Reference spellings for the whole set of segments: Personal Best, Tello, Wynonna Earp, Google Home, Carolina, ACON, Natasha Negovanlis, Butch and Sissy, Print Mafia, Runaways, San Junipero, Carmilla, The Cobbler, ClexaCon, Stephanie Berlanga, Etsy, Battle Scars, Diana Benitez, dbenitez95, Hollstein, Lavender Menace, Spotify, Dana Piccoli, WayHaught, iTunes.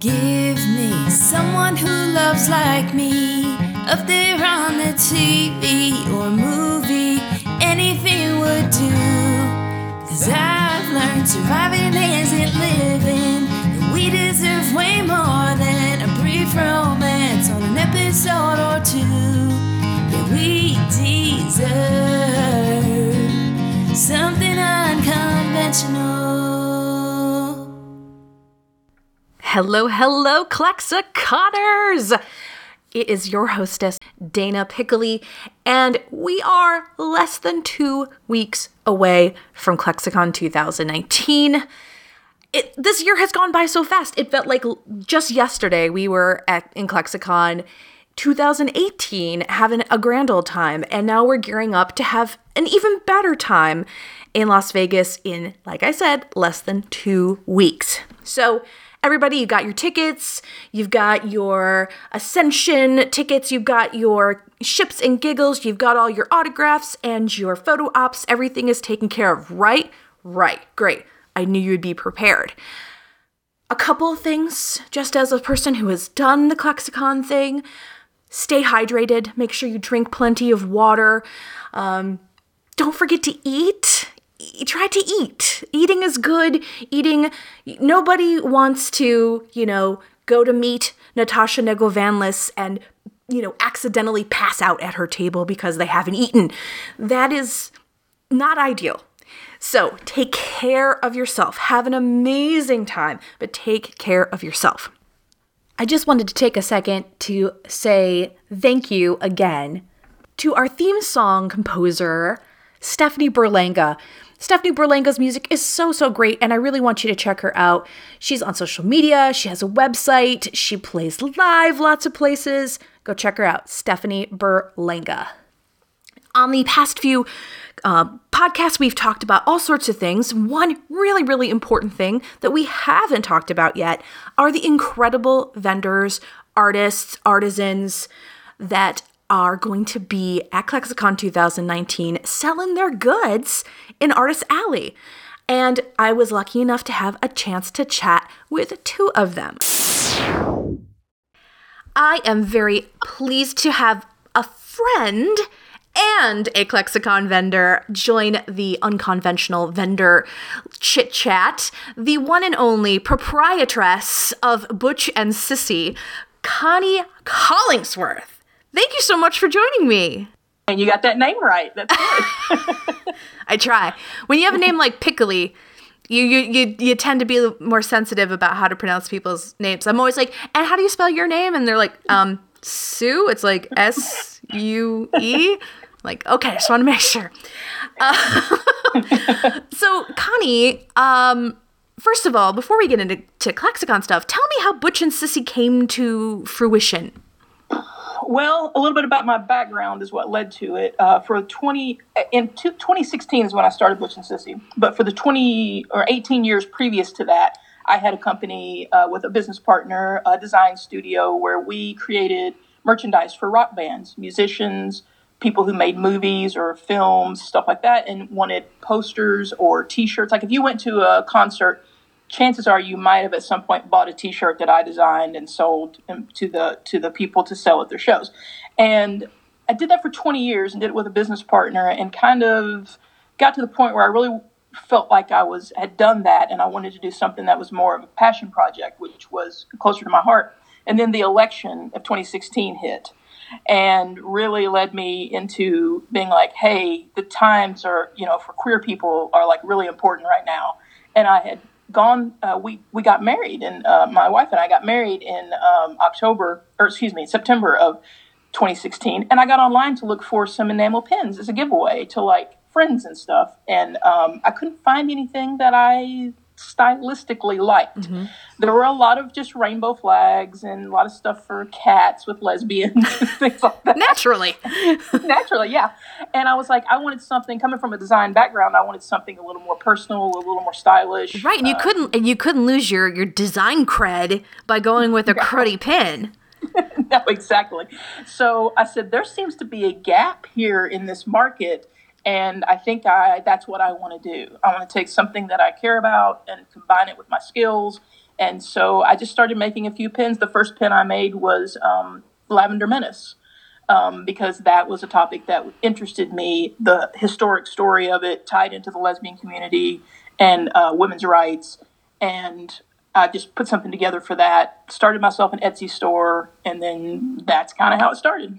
Give me someone who loves like me, up there on the TV or movie, anything would do. 'Cause I've learned surviving isn't living, and we deserve way more than a brief romance on an episode or two. Yeah, we deserve something unconventional. Hello, hello, ClexaConners! It is your hostess, Dana Piccoli, and we are less than 2 weeks away from ClexaCon 2019. This year has gone by so fast. It felt like just yesterday we were in ClexaCon 2018 having a grand old time, and now we're gearing up to have an even better time in Las Vegas in, like I said, less than 2 weeks. So, everybody, you got your tickets, you've got your Ascension tickets, you've got your ships and giggles, you've got all your autographs and your photo ops. Everything is taken care of, right? Right. Great. I knew you'd be prepared. A couple things, just as a person who has done the ClexaCon thing, stay hydrated. Make sure you drink plenty of water. Don't forget to eat. Try to eat. Eating is good. Nobody wants to, go to meet Natasha Negovanlis and, accidentally pass out at her table because they haven't eaten. That is not ideal. So take care of yourself. Have an amazing time, but take care of yourself. I just wanted to take a second to say thank you again to our theme song composer, Stephanie Berlanga. Stephanie Berlanga's music is so, so great, and I really want you to check her out. She's on social media. She has a website. She plays live lots of places. Go check her out, Stephanie Berlanga. On the past few podcasts, we've talked about all sorts of things. One really, really important thing that we haven't talked about yet are the incredible vendors, artists, artisans that are going to be at ClexaCon 2019 selling their goods in Artist Alley. And I was lucky enough to have a chance to chat with two of them. I am very pleased to have a friend and a ClexaCon vendor join the unCONventional vendor chit-chat, the one and only proprietress of Butch and Sissy, Connie Collingsworth. Thank you so much for joining me. And you got that name right. That's good. I try. When you have a name like Piccoli, you tend to be more sensitive about how to pronounce people's names. I'm always like, and how do you spell your name? And they're like, Sue. It's like S-U-E. Like, okay, I just want to make sure. So, Connie, first of all, before we get into ClexaCon stuff, tell me how Butch and Sissy came to fruition. Well, a little bit about my background is what led to it. In 2016 is when I started Butch and Sissy. But for the 20 or 18 years previous to that, I had a company with a business partner, a design studio, where we created merchandise for rock bands, musicians, people who made movies or films, stuff like that, and wanted posters or T-shirts. Like if you went to a concert, chances are you might have at some point bought a T-shirt that I designed and sold to the people to sell at their shows. And I did that for 20 years and did it with a business partner and kind of got to the point where I really felt like I had done that and I wanted to do something that was more of a passion project, which was closer to my heart. And then the election of 2016 hit and really led me into being like, hey, the times are, for queer people are like really important right now. And I had we got married, and my wife and I got married in September of 2016, and I got online to look for some enamel pins as a giveaway to like friends and stuff, and I couldn't find anything that I stylistically liked. Mm-hmm. There were a lot of just rainbow flags and a lot of stuff for cats with lesbians and things like that. Naturally, yeah. And I was like, I wanted something coming from a design background. I wanted something a little more personal, a little more stylish. Right, and you couldn't lose your design cred by going with a cruddy pin. No, exactly. So I said, there seems to be a gap here in this market. And I think that's what I want to do. I want to take something that I care about and combine it with my skills And so I just started making a few pins. The first pin I made was Lavender Menace, because that was a topic that interested me, the historic story of it tied into the lesbian community and women's rights. And I just put something together for that, started myself an Etsy store, and then that's kind of how it started.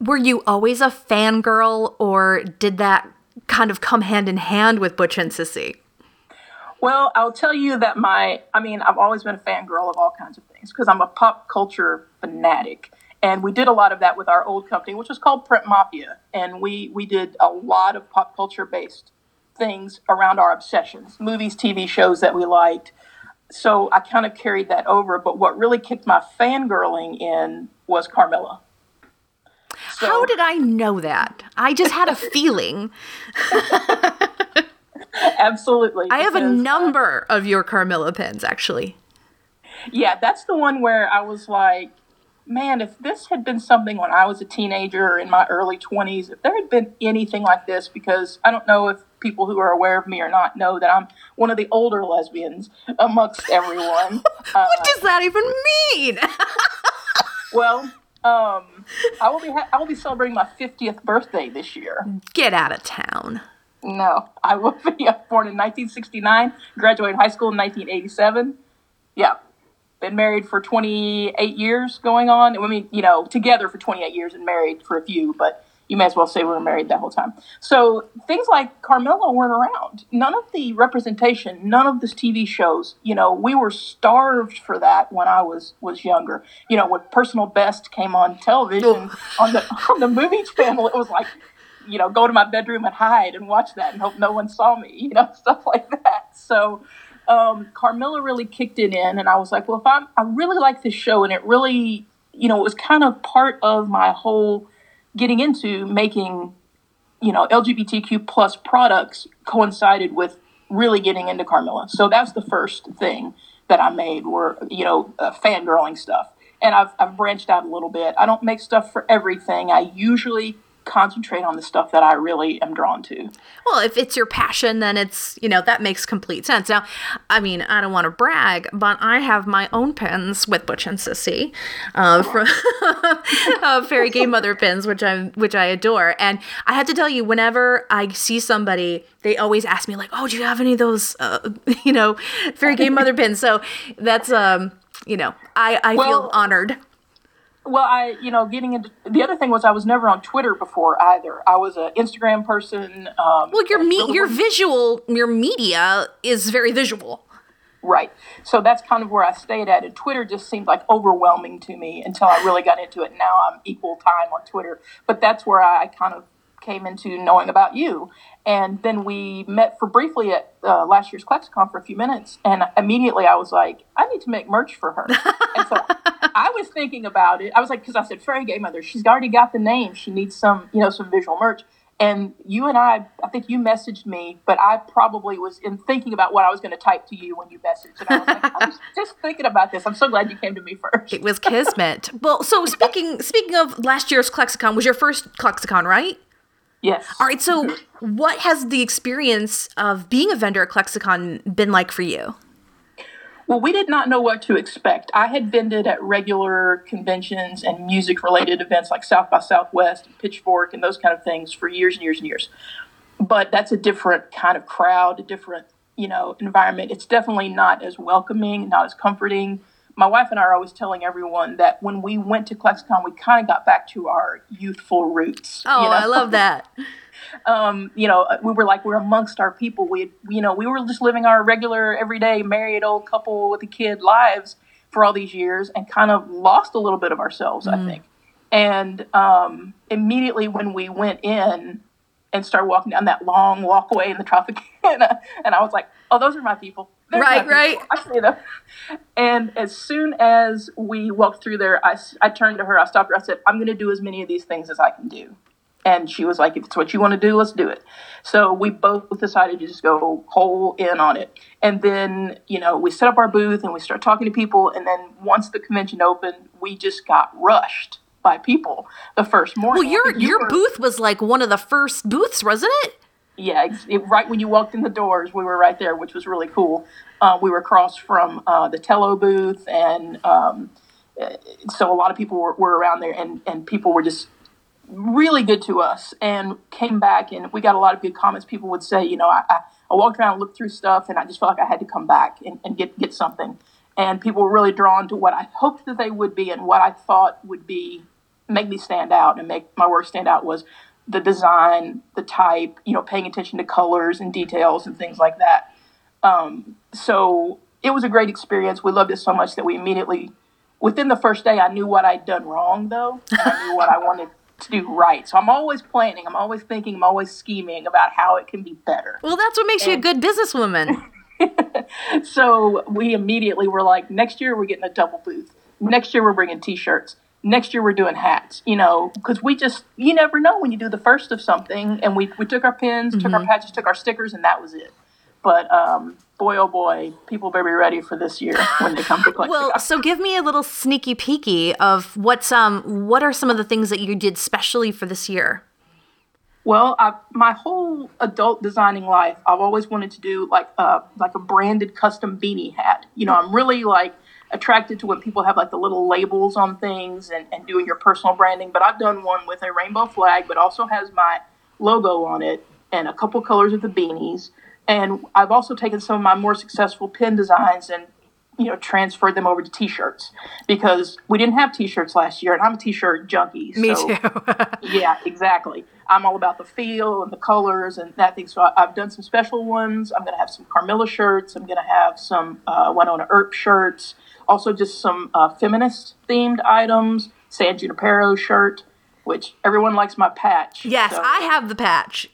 Were you always a fangirl, or did that kind of come hand in hand with Butch and Sissy? Well, I'll tell you that I've always been a fangirl of all kinds of things because I'm a pop culture fanatic. And we did a lot of that with our old company, which was called Print Mafia. And we did a lot of pop culture-based things around our obsessions, movies, TV shows that we liked. So I kind of carried that over. But what really kicked my fangirling in was Carmilla. So, how did I know that? I just had a feeling. Absolutely. I have a number of your Carmilla pins, actually. Yeah, that's the one where I was like, man, if this had been something when I was a teenager or in my early 20s, if there had been anything like this, because I don't know if people who are aware of me or not know that I'm one of the older lesbians amongst everyone. What does that even mean? Well, I will be celebrating my 50th birthday this year. Get out of town. No, I will be born in 1969, graduated high school in 1987. Yeah, been married for 28 years going on. I mean, together for 28 years and married for a few, but you may as well say we were married that whole time. So things like Carmilla weren't around. None of the representation, none of the TV shows, we were starved for that when I was younger. When Personal Best came on television, on the movie channel, it was like, go to my bedroom and hide and watch that and hope no one saw me, stuff like that. So Carmilla really kicked it in, and I was like, well, if I really like this show, and it really, it was kind of part of my whole getting into making, LGBTQ plus products coincided with really getting into Carmilla. So that's the first thing that I made were, fangirling stuff. And I've branched out a little bit. I don't make stuff for everything. I usually concentrate on the stuff that I really am drawn to. Well, if it's your passion, then it's, that makes complete sense. Now, I mean, I don't want to brag, but I have my own pins with Butch and Sissy from Fairy Gay Mother pins, which I adore. And I have to tell you, whenever I see somebody, they always ask me like, oh, do you have any of those, Fairy Gay Mother pins? So that's, I feel honored. Well, getting into the other thing was I was never on Twitter before either. I was an Instagram person. Well, your media is very visual. Right. So that's kind of where I stayed at. And Twitter just seemed like overwhelming to me until I really got into it. Now I'm equal time on Twitter. But that's where I kind of came into knowing about you. And then we met for briefly at last year's ClexaCon for a few minutes. And immediately I was like, I need to make merch for her. And so I was thinking about it. I was like, because I said, Fairy Gay Mother, she's already got the name. She needs some, some visual merch. And you and I think you messaged me, but I probably was in thinking about what I was going to type to you when you messaged. And I was like, I was just thinking about this. I'm so glad you came to me first. It was kismet. Well, so speaking of last year's ClexaCon, was your first ClexaCon, right? Yes. All right. So what has the experience of being a vendor at ClexaCon been like for you? Well, we did not know what to expect. I had vended at regular conventions and music-related events like South by Southwest, and Pitchfork, and those kind of things for years and years and years. But that's a different kind of crowd, a different, environment. It's definitely not as welcoming, not as comforting. My wife and I are always telling everyone that when we went to ClexaCon, we kind of got back to our youthful roots. Oh, I love that. We were like, we're amongst our people. We were just living our regular, everyday, married old couple with a kid lives for all these years and kind of lost a little bit of ourselves, I think. And immediately when we went in and started walking down that long walkway in the Tropicana, and I was like, oh, those are my people. Right. I see them. And as soon as we walked through there, I turned to her, I stopped her, I said, I'm going to do as many of these things as I can do. And she was like, if it's what you want to do, let's do it. So we both decided to just go whole in on it. And then, we set up our booth and we started talking to people. And then once the convention opened, we just got rushed by people the first morning. Well, your booth was like one of the first booths, wasn't it? Yeah, right when you walked in the doors, we were right there, which was really cool. We were across from the Tello booth, and so a lot of people were around there, and people were just really good to us and came back, and we got a lot of good comments. People would say, you know, I walked around and looked through stuff, and I just felt like I had to come back and get something. And people were really drawn to what I hoped that they would be, and what I thought would be, make me stand out and make my work stand out was the design, the type, you know, paying attention to colors and details and things like that. So it was a great experience. We loved it so much that we immediately, within the first day, I knew what I'd done wrong, though. I knew what I wanted to do right. So I'm always planning. I'm always thinking. I'm always scheming about how it can be better. Well, that's what makes you a good businesswoman. So we immediately were like, next year we're getting a double booth. Next year we're bringing T-shirts. Next year we're doing hats, you know, because we just, you never know when you do the first of something. And we took our pins, took our patches, took our stickers, and that was it. But boy, oh boy, people better be ready for this year when they come to ClexaCon. Well, so give me a little sneaky peeky of what are some of the things that you did specially for this year? Well, my whole adult designing life, I've always wanted to do like a branded custom beanie hat. You know, I'm really like attracted to when people have like the little labels on things and doing your personal branding. But I've done one with a rainbow flag, but also has my logo on it and a couple colors of the beanies. And I've also taken some of my more successful pin designs and, you know, transferred them over to T-shirts, because we didn't have T-shirts last year, and I'm a T-shirt junkie. So, me too. Yeah, exactly. I'm all about the feel and the colors and that thing. So I've done some special ones. I'm going to have some Carmilla shirts. I'm going to have some Wynonna Earp shirts. Also just some feminist-themed items, San Junipero shirt, which everyone likes my patch. Yes, so. I have the patch.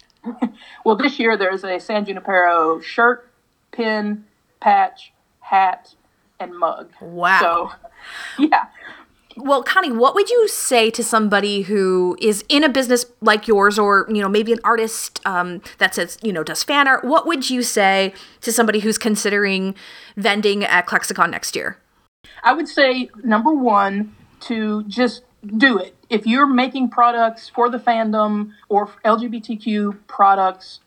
Well, this year there's a San Junipero shirt, pin, patch, hat, and mug. Wow. So, yeah. Well, Connie, what would you say to somebody who is in a business like yours, or, you know, maybe an artist that says, you know, does fan art? What would you say to somebody who's considering vending at ClexaCon next year? I would say, number one, to just do it. If you're making products for the fandom or LGBTQ products,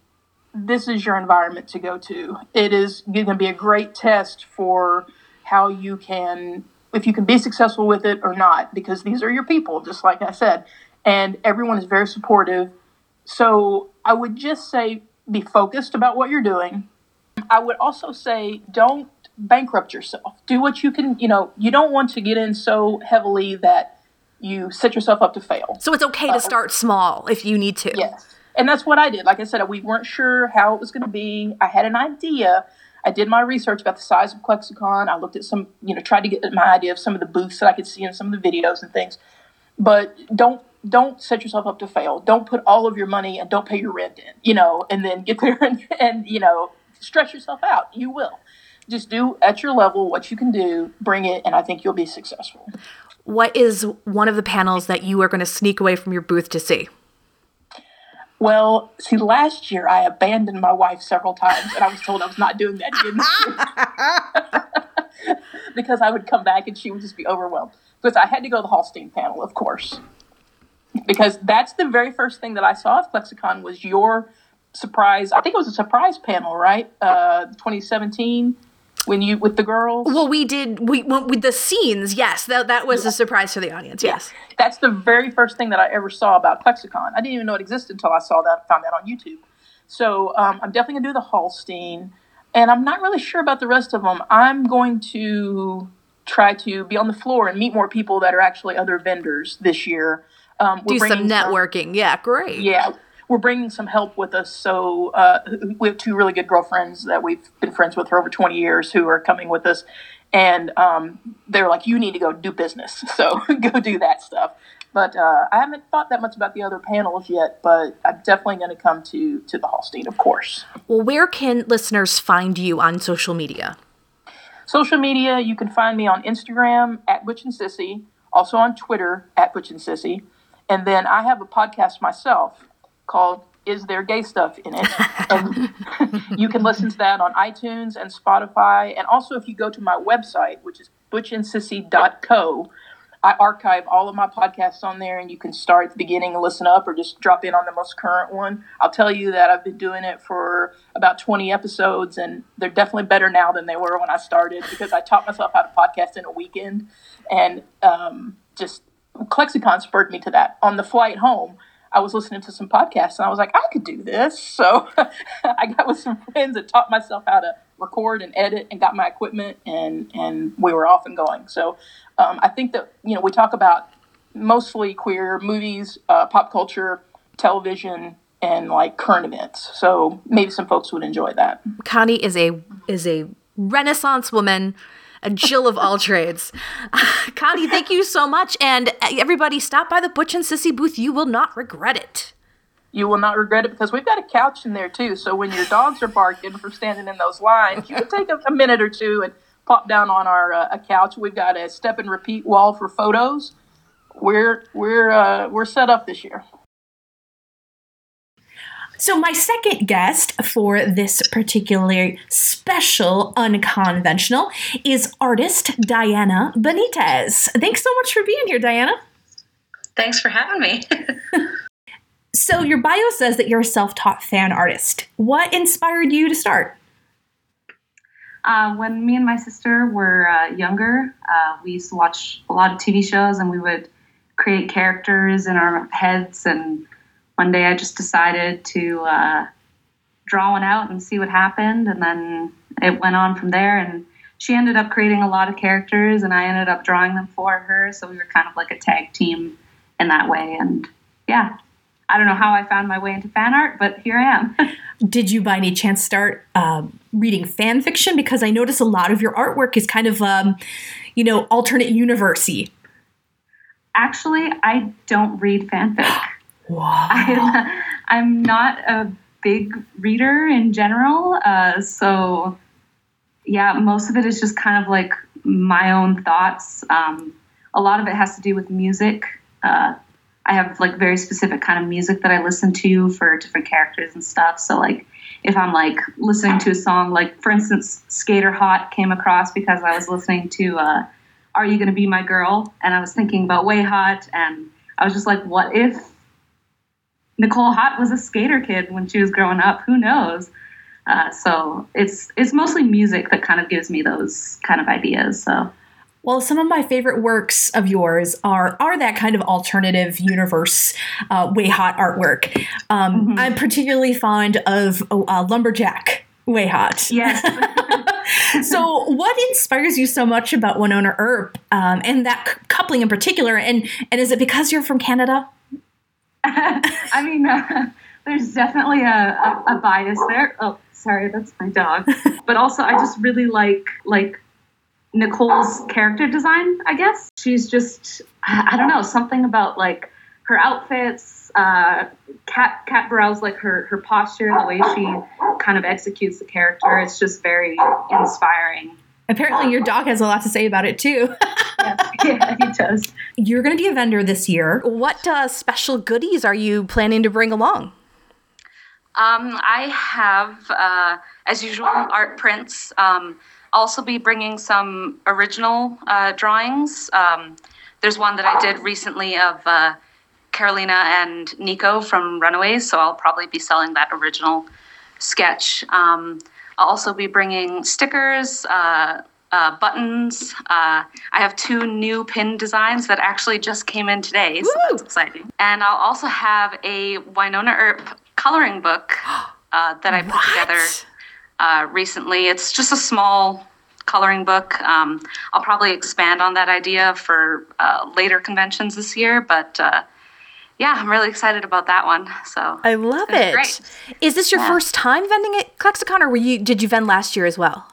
this is your environment to go to. It is going to be a great test for how you can, if you can be successful with it or not, because these are your people, just like I said, and everyone is very supportive. So I would just say, be focused about what you're doing. I would also say, don't bankrupt yourself. Do what you can, you know, you don't want to get in so heavily that you set yourself up to fail. So it's okay to start small if you need to. Yes. And that's what I did. Like I said, we weren't sure how it was going to be. I had an idea. I did my research about the size of ClexaCon. I looked at some, you know, tried to get my idea of some of the booths that I could see in some of the videos and things. But don't set yourself up to fail. Don't put all of your money and don't pay your rent in, you know, and then get there and you know, stretch yourself out. You will. Just do at your level what you can do, bring it, and I think you'll be successful. What is one of the panels that you are going to sneak away from your booth to see? Well, see, last year I abandoned my wife several times, and I was told I was not doing that again because I would come back and she would just be overwhelmed. Because I had to go to the Hollstein panel, of course, because that's the very first thing that I saw of ClexaCon was your surprise. I think it was a surprise panel, right? 2017. When you with the girls? Well, we went with the scenes. Yes, that was a surprise for the audience. Yes, that's the very first thing that I ever saw about ClexaCon. I didn't even know it existed until I saw that, found that on YouTube. So I'm definitely gonna do the Hollstein, and I'm not really sure about the rest of them. I'm going to try to be on the floor and meet more people that are actually other vendors this year. Do some networking. Yeah, great. Yeah. We're bringing some help with us, so we have two really good girlfriends that we've been friends with for over 20 years who are coming with us, and they're like, you need to go do business, so go do that stuff. But I haven't thought that much about the other panels yet, but I'm definitely going to come to the Hollstein, of course. Well, where can listeners find you on social media? Social media, you can find me on Instagram, @ButchAndSissy, also on Twitter, @ButchAndSissy, and then I have a podcast myself, called Is There Gay Stuff in It? And you can listen to that on iTunes and Spotify. And also if you go to my website, which is butchandsissy.co, I archive all of my podcasts on there, and you can start at the beginning and listen up, or just drop in on the most current one. I'll tell you that I've been doing it for about 20 episodes, and they're definitely better now than they were when I started, because I taught myself how to podcast in a weekend, and just ClexaCon spurred me to that. On the flight home, I was listening to some podcasts, and I was like, I could do this. So I got with some friends and taught myself how to record and edit, and got my equipment, and we were off and going. So I think that, you know, we talk about mostly queer movies, pop culture, television, and like current events. So maybe some folks would enjoy that. Connie is a Renaissance woman, a Jill of all trades. Connie, thank you so much. And everybody, stop by the Butch and Sissy booth. You will not regret it. You will not regret it, because we've got a couch in there too. So when your dogs are barking for standing in those lines, you can take a minute or two and pop down on our a couch. We've got a step and repeat wall for photos. We're set up this year. So my second guest for this particular special unconventional is artist Diana Benitez. Thanks so much for being here, Diana. Thanks for having me. So your bio says that you're a self-taught fan artist. What inspired you to start? When me and my sister were younger, we used to watch a lot of TV shows, and we would create characters in our heads, and one day I just decided to draw one out and see what happened, and then it went on from there, and she ended up creating a lot of characters, and I ended up drawing them for her, so we were kind of like a tag team in that way, and yeah. I don't know how I found my way into fan art, but here I am. Did you by any chance start reading fan fiction? Because I notice a lot of your artwork is kind of, alternate universe-y. Actually, I don't read fanfic. Wow. I'm not a big reader in general. So, yeah, most of it is just kind of like my own thoughts. A lot of it has to do with music. I have like very specific kind of music that I listen to for different characters and stuff. So like if I'm like listening to a song, like for instance, Skater Hot came across because I was listening to Are You Gonna Be My Girl? And I was thinking about WayHaught, and I was just like, what if Nicole Hot was a skater kid when she was growing up? Who knows? So it's mostly music that kind of gives me those kind of ideas. So. Well, some of my favorite works of yours are that kind of alternative universe WayHaught artwork. Mm-hmm. I'm particularly fond of Lumberjack WayHaught. Yes. So what inspires you so much about Wynonna Earp and that coupling in particular? And is it because you're from Canada? I mean, there's definitely a bias there. Oh, sorry, that's my dog. But also I just really like Nicole's character design, I guess. She's just, I don't know, something about like her outfits, Cat Burrell's like her posture, the way she kind of executes the character. It's just very inspiring. Apparently your dog has a lot to say about it too. Yeah, he does. You're going to be a vendor this year. What special goodies are you planning to bring along? I have, as usual, art prints. Also be bringing some original drawings. There's one that I did recently of Carolina and Nico from Runaways, so I'll probably be selling that original sketch. I'll also be bringing stickers, buttons. I have two new pin designs that actually just came in today, so that's exciting. And I'll also have a Wynonna Earp coloring book that I put together recently. It's just a small coloring book. I'll probably expand on that idea for later conventions this year, but yeah, I'm really excited about that one. So I love it. Great. Is this your first time vending at ClexaCon, or did you vend last year as well?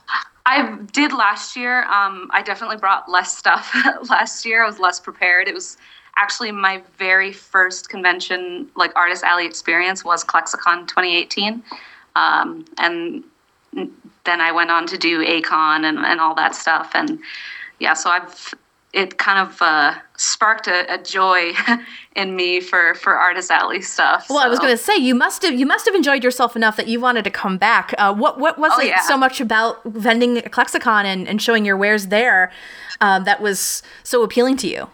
I did last year. I definitely brought less stuff last year. I was less prepared. It was actually my very first convention, like Artist Alley experience, was ClexaCon 2018, and then I went on to do ACON and all that stuff. And yeah, so it kind of sparked a joy in me for Artist Alley stuff. Well, so. I was going to say, you must have enjoyed yourself enough that you wanted to come back. What was so much about vending at ClexaCon and showing your wares there that was so appealing to you?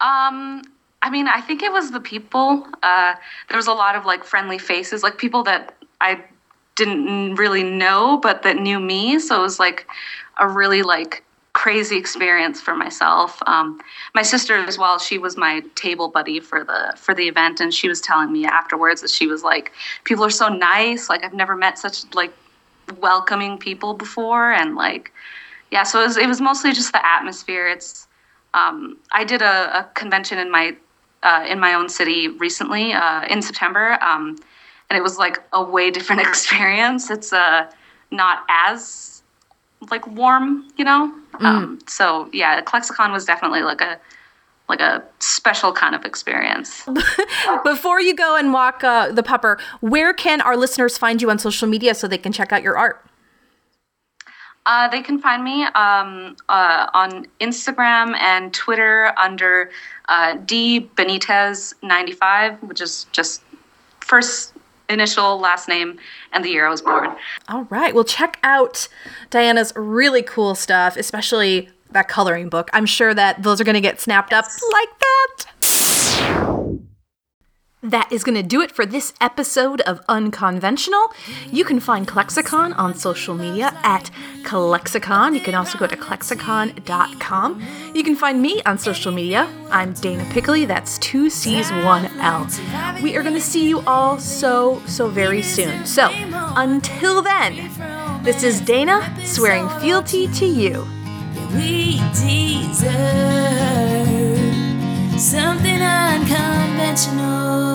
I mean, I think it was the people. There was a lot of like friendly faces, like people that I didn't really know, but that knew me. So it was like a really like crazy experience for myself. My sister as well, she was my table buddy for the event. And she was telling me afterwards that she was like, people are so nice. Like I've never met such like welcoming people before. And like, yeah, so it was mostly just the atmosphere. It's, I did a convention in my own city recently, in September. And it was like a way different experience. It's, not as like warm, you know? So yeah, ClexaCon was definitely like a special kind of experience. Before you go and walk, the pupper, where can our listeners find you on social media so they can check out your art? They can find me on Instagram and Twitter under dbenitez95, which is just first initial, last name, and the year I was born. All right. Well, check out Diana's really cool stuff, especially that coloring book. I'm sure that those are going to get snapped up like that. That is going to do it for this episode of unCONventional. You can find ClexaCon on social media at ClexaCon. You can also go to ClexaCon.com. You can find me on social media. I'm Dana Piccoli. That's 2 C's, 1 L. We are going to see you all so very soon. So until then, this is Dana swearing fealty to you. We deserve something unconventional.